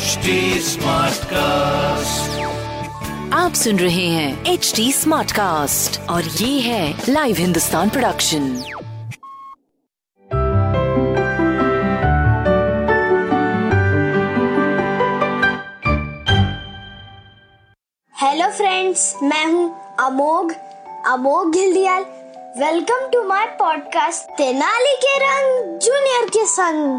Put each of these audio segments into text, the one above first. HD Smartcast. आप सुन रहे हैं HD Smartcast और ये है live Hindustan production. Hello friends, मैं हूँ अमोग Gildiyal. Welcome to my podcast Tenali के रंग जूनियर के संग।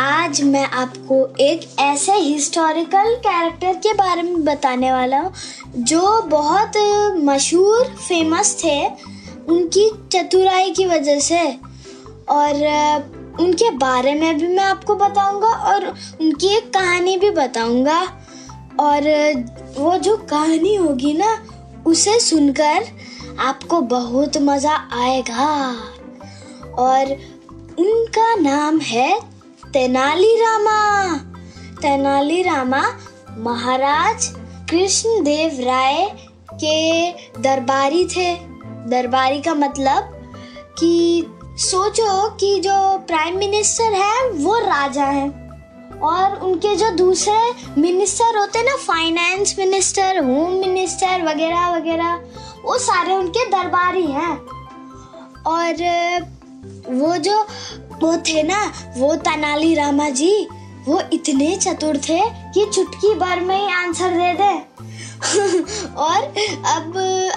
आज मैं आपको एक ऐसे हिस्टोरिकल कैरेक्टर के बारे में बताने वाला हूँ जो बहुत मशहूर फेमस थे उनकी चतुराई की वजह से, और उनके बारे में भी मैं आपको बताऊँगा और उनकी एक कहानी भी बताऊँगा। और वो जो कहानी होगी ना, उसे सुनकर आपको बहुत मज़ा आएगा। और उनका नाम है तेनाली रामा महाराज कृष्णदेव राय के दरबारी थे। दरबारी का मतलब कि सोचो कि जो प्राइम मिनिस्टर है वो राजा है, और उनके जो दूसरे मिनिस्टर होते ना, फाइनेंस मिनिस्टर, होम मिनिस्टर वगैरह वगैरह, वो सारे उनके दरबारी हैं। और वो जो वो थे ना, वो तेनाली रामा जी, वो इतने चतुर थे कि चुटकी भर में ही आंसर दे दे। और अब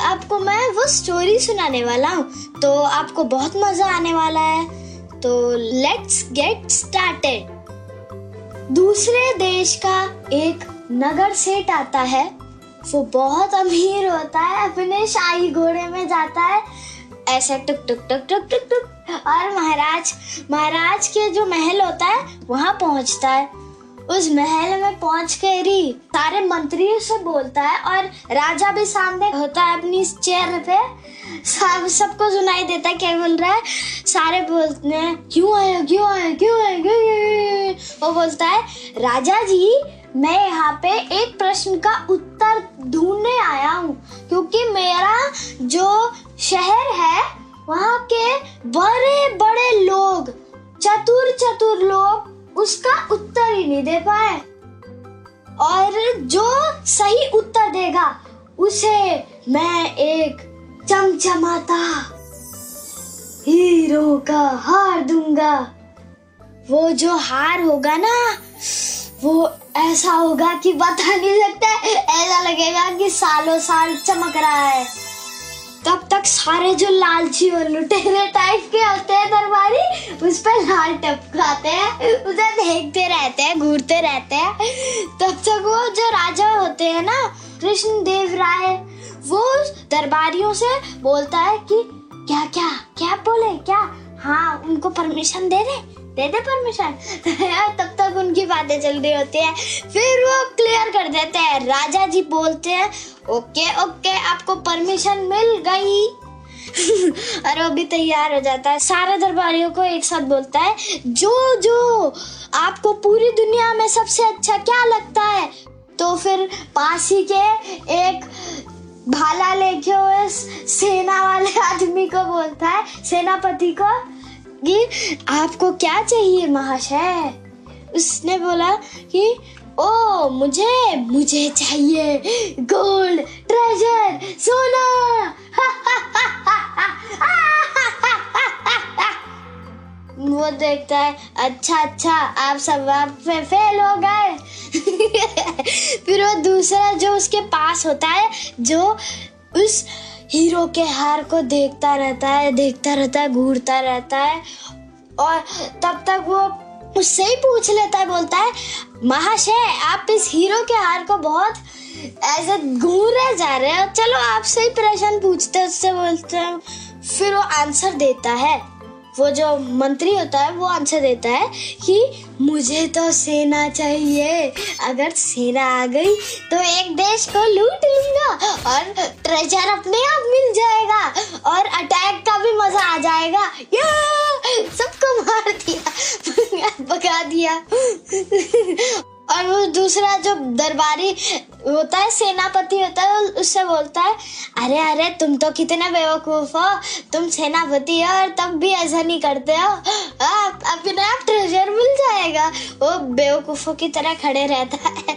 आपको मैं वो स्टोरी सुनाने वाला हूँ, तो आपको बहुत मज़ा आने वाला है। तो लेट्स गेट स्टार्टेड। दूसरे देश का एक नगर सेठ आता है। वो बहुत अमीर होता है, अपने शाही घोड़े में जाता है, ऐसे टुक टुक टुक टुक टुक टुक, और महाराज के जो महल होता है वहाँ पहुँचता है। उस महल में पहुँच कर ही सारे मंत्रियों से बोलता है, और राजा भी सामने होता है अपनी चेयर पे। सबको सुनाई देता है क्या बोल रहा है। सारे बोलते हैं क्यों आया। वो बोलता है, राजा जी, मैं यहाँ पे एक प्रश्न का उत्तर ढूंढने आया हूँ, क्योंकि मेरा जो शहर है वहाँ के बड़े बड़े लोग, चतुर लोग, उसका उत्तर ही नहीं दे पाए, और जो सही उत्तर देगा उसे मैं एक चमचमाता हीरो का हार दूंगा। वो जो हार होगा ना, वो ऐसा होगा कि बता नहीं सकते, ऐसा लगेगा कि सालों साल चमक रहा है। तब तक सारे जो लालची और लुटेरे टाइप के होते हैं दरबारी, उस पर लाल टपकाते हैं, उसे देखते रहते हैं, घूरते रहते हैं। तब तक वो जो राजा होते हैं ना, कृष्णदेव राय, वो दरबारियों से बोलता है कि क्या क्या क्या बोले क्या, हाँ उनको परमिशन दे दे परमिशन। तब तक उनकी बातें चल रही होती है, फिर वो क्लियर कर देते हैं। राजा जी बोलते हैं ओके आपको परमिशन मिल गई। और वो भी तैयार हो जाता है। सारे दरबारियों को एक साथ बोलता है, जो आपको पूरी दुनिया में सबसे अच्छा क्या लगता है। तो फिर पास ही के एक भाला लेके हुए सेना वाले आदमी को बोलता है, सेनापति को, कि आपको क्या चाहिए महाशय। उसने बोला कि मुझे चाहिए गोल्ड, ट्रेजर, सोना। वो देखता है अच्छा आप सब आप फेल हो गए। फिर वो दूसरा जो उसके पास होता है जो उस हीरो के हार को देखता रहता है घूरता रहता है और तब तक वो उससे ही पूछ लेता है, बोलता है महाशय आप इस हीरो के हार को बहुत ऐसे घूरे जा रहे हो, चलो आपसे ही प्रश्न पूछते हैं उससे बोलते हैं। फिर वो आंसर देता है, वो जो मंत्री होता है वो आंसर देता है कि मुझे तो सेना चाहिए, अगर सेना आ गई तो एक देश को लूट लूंगा और ट्रेजर अपने आप मिल जाएगा और अटैक का भी मजा आ जाएगा, या सबको मार दिया भगा दिया। और वो दूसरा जो दरबारी होता है सेनापति होता है उससे बोलता है अरे तुम तो कितने बेवकूफ हो, तुम सेनापति हो और तब भी ऐसा नहीं करते हो, अपने आप ट्रेजर मिल जाएगा। वो बेवकूफों की तरह खड़े रहता है।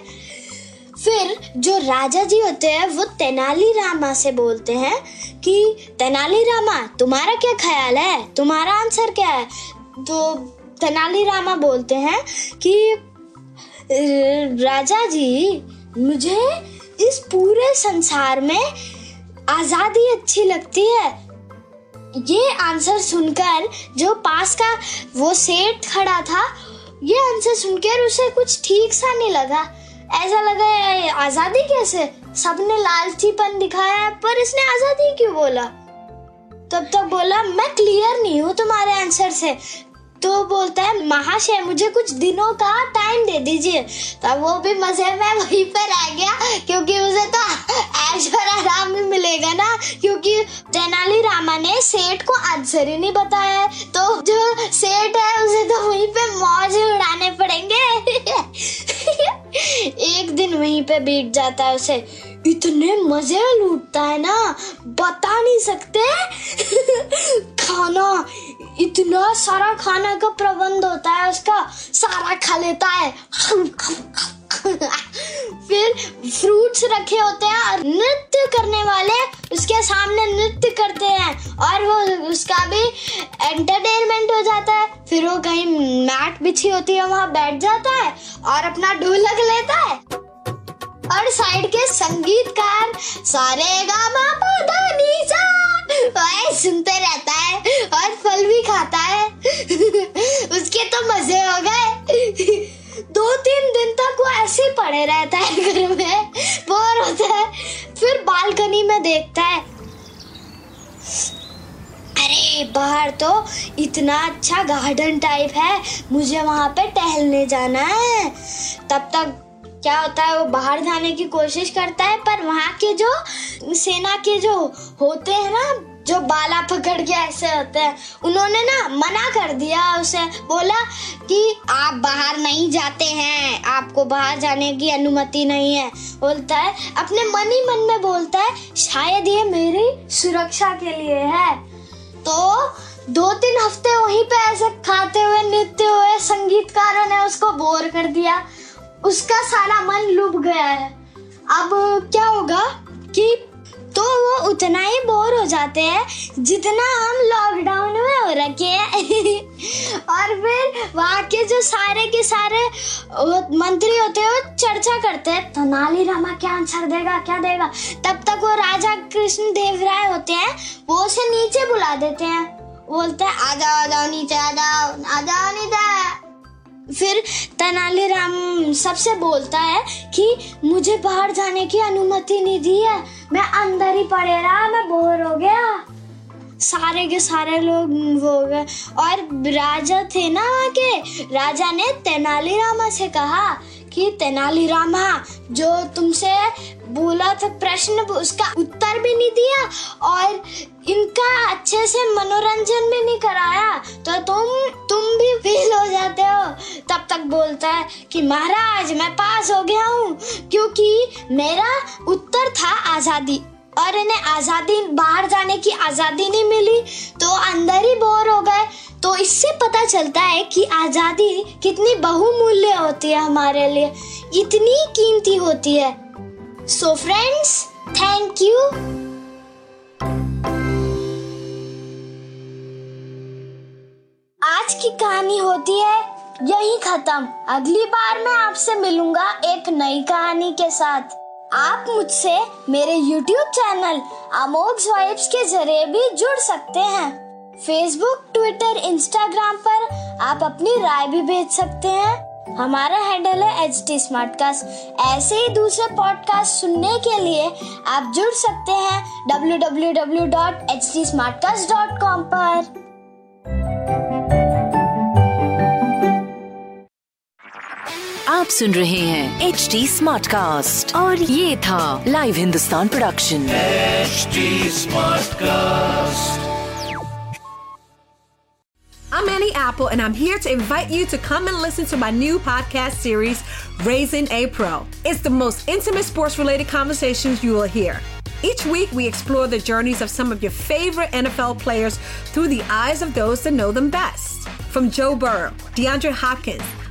फिर जो राजा जी होते हैं वो तेनाली रामा से बोलते हैं कि तेनाली रामा तुम्हारा क्या ख्याल है, तुम्हारा आंसर क्या है। तो तेनाली रामा बोलते हैं कि राजा जी मुझे इस पूरे संसार में आज़ादी अच्छी लगती है। ये आंसर सुनकर जो पास का वो सेठ खड़ा था, ये आंसर सुनकर उसे कुछ ठीक सा नहीं लगा, ऐसा लगा आज़ादी कैसे, सबने लालचीपन दिखाया पर इसने आज़ादी क्यों बोला। तब तक बोला मैं क्लियर नहीं हूँ तुम्हारे आंसर से। तो बोलता है महाशय मुझे कुछ दिनों का टाइम दे दीजिए। तब वो भी मजे में वहीं पर आ गया क्योंकि उसे तो ऐश और आराम ही मिलेगा ना, क्योंकि तेनाली रामा ने सेठ को आंसर ही नहीं बताया है, तो जो सेठ है उसे तो वहीं पे मौज उड़ाने पड़ेंगे। एक दिन वहीं पे बीत जाता है, उसे इतने मजे लूटता है ना बता नहीं सकते। खाना इतना सारा खाना का प्रबंध होता है उसका, सारा खा लेता है। फिर फ्रूट्स रखे होते हैं और नृत्य करने वाले उसके सामने नृत्य करते हैं और वो उसका भी एंटरटेनमेंट हो जाता है। फिर वो कहीं मैट बिछी होती है वहां बैठ जाता है और अपना ढोलक लेता है और साइड के संगीतकार सारे गामा पाधा नीचा सुनते रहता है और फल भी खाता है। उसके तो मजे हो गए। 2-3 दिन तक वो ऐसे ही पड़े रहता है घर में, बोर होता है। फिर बालकनी में देखता है अरे बाहर तो इतना अच्छा गार्डन टाइप है, मुझे वहां पे टहलने जाना है। तब तक क्या होता है वो बाहर जाने की कोशिश करता है पर वहाँ के जो सेना के जो होते हैं ना जो बाला पकड़ के ऐसे होते हैं, उन्होंने ना मना कर दिया, उसे बोला कि आप बाहर नहीं जाते हैं, आपको बाहर जाने की अनुमति नहीं है। बोलता है अपने मन ही मन में बोलता है शायद ये मेरी सुरक्षा के लिए है। तो 2-3 हफ्ते वहीं पे ऐसे खाते हुए नृत्य हुए संगीतकारों ने उसको बोर कर दिया, उसका सारा मन लुभ गया है। अब क्या होगा कि तो वो उतना ही बोर हो जाते हैं जितना हम लॉकडाउन में हो रखे हैं। और फिर वहाँ के जो सारे के सारे मंत्री होते हैं वो चर्चा करते हैं तेनाली रामा क्या आंसर देगा क्या देगा। तब तक वो राजा कृष्णदेव राय होते हैं वो उसे नीचे बुला देते हैं, बोलते हैं आ जाओ नीचे। फिर तेनाली राम सबसे बोलता है कि मुझे बाहर जाने की अनुमति नहीं दी है, मैं अंदर ही पड़े रहा, मैं बोर हो गया। सारे के सारे लोग वो हो गए और राजा थे ना वहाँ के, राजा ने तेनाली रामा से कहा कि तेनाली रामा जो तुमसे बोला था प्रश्न उसका उत्तर भी नहीं दिया और इनका अच्छे से मनोरंजन भी नहीं कराया तो तुम भी फेल हो जाते हो। तब तक बोलता है कि महाराज मैं पास हो गया हूँ क्योंकि मेरा उत्तर था आज़ादी और इन्हें आज़ादी बाहर जाने की आज़ादी नहीं मिली तो अंदर ही बोर हो गए। तो इससे पता चलता है कि आज़ादी कितनी बहुमूल्य होती है, हमारे लिए इतनी कीमती होती है। So friends thank you. आज की कहानी होती है यही खत्म। अगली बार मैं आपसे मिलूंगा एक नई कहानी के साथ। आप मुझसे मेरे YouTube चैनल Amog's Vibes के जरिए भी जुड़ सकते हैं। Facebook, Twitter, Instagram पर आप अपनी राय भी भेज सकते हैं। हमारा हैंडल है HD Smartcast। ऐसे ही दूसरे पॉडकास्ट सुनने के लिए आप जुड़ सकते हैं www.hdsmartcast.com पर। आप सुन रहे हैं HD Smartcast और ये था live Hindustan production HD Smartcast। I'm Annie Apple, and I'm here to invite you to come and listen to my new podcast series, Raising a Pro. It's the most intimate sports-related conversations you will hear. Each week, we explore the journeys of some of your favorite NFL players through the eyes of those that know them best. From Joe Burrow, DeAndre Hopkins,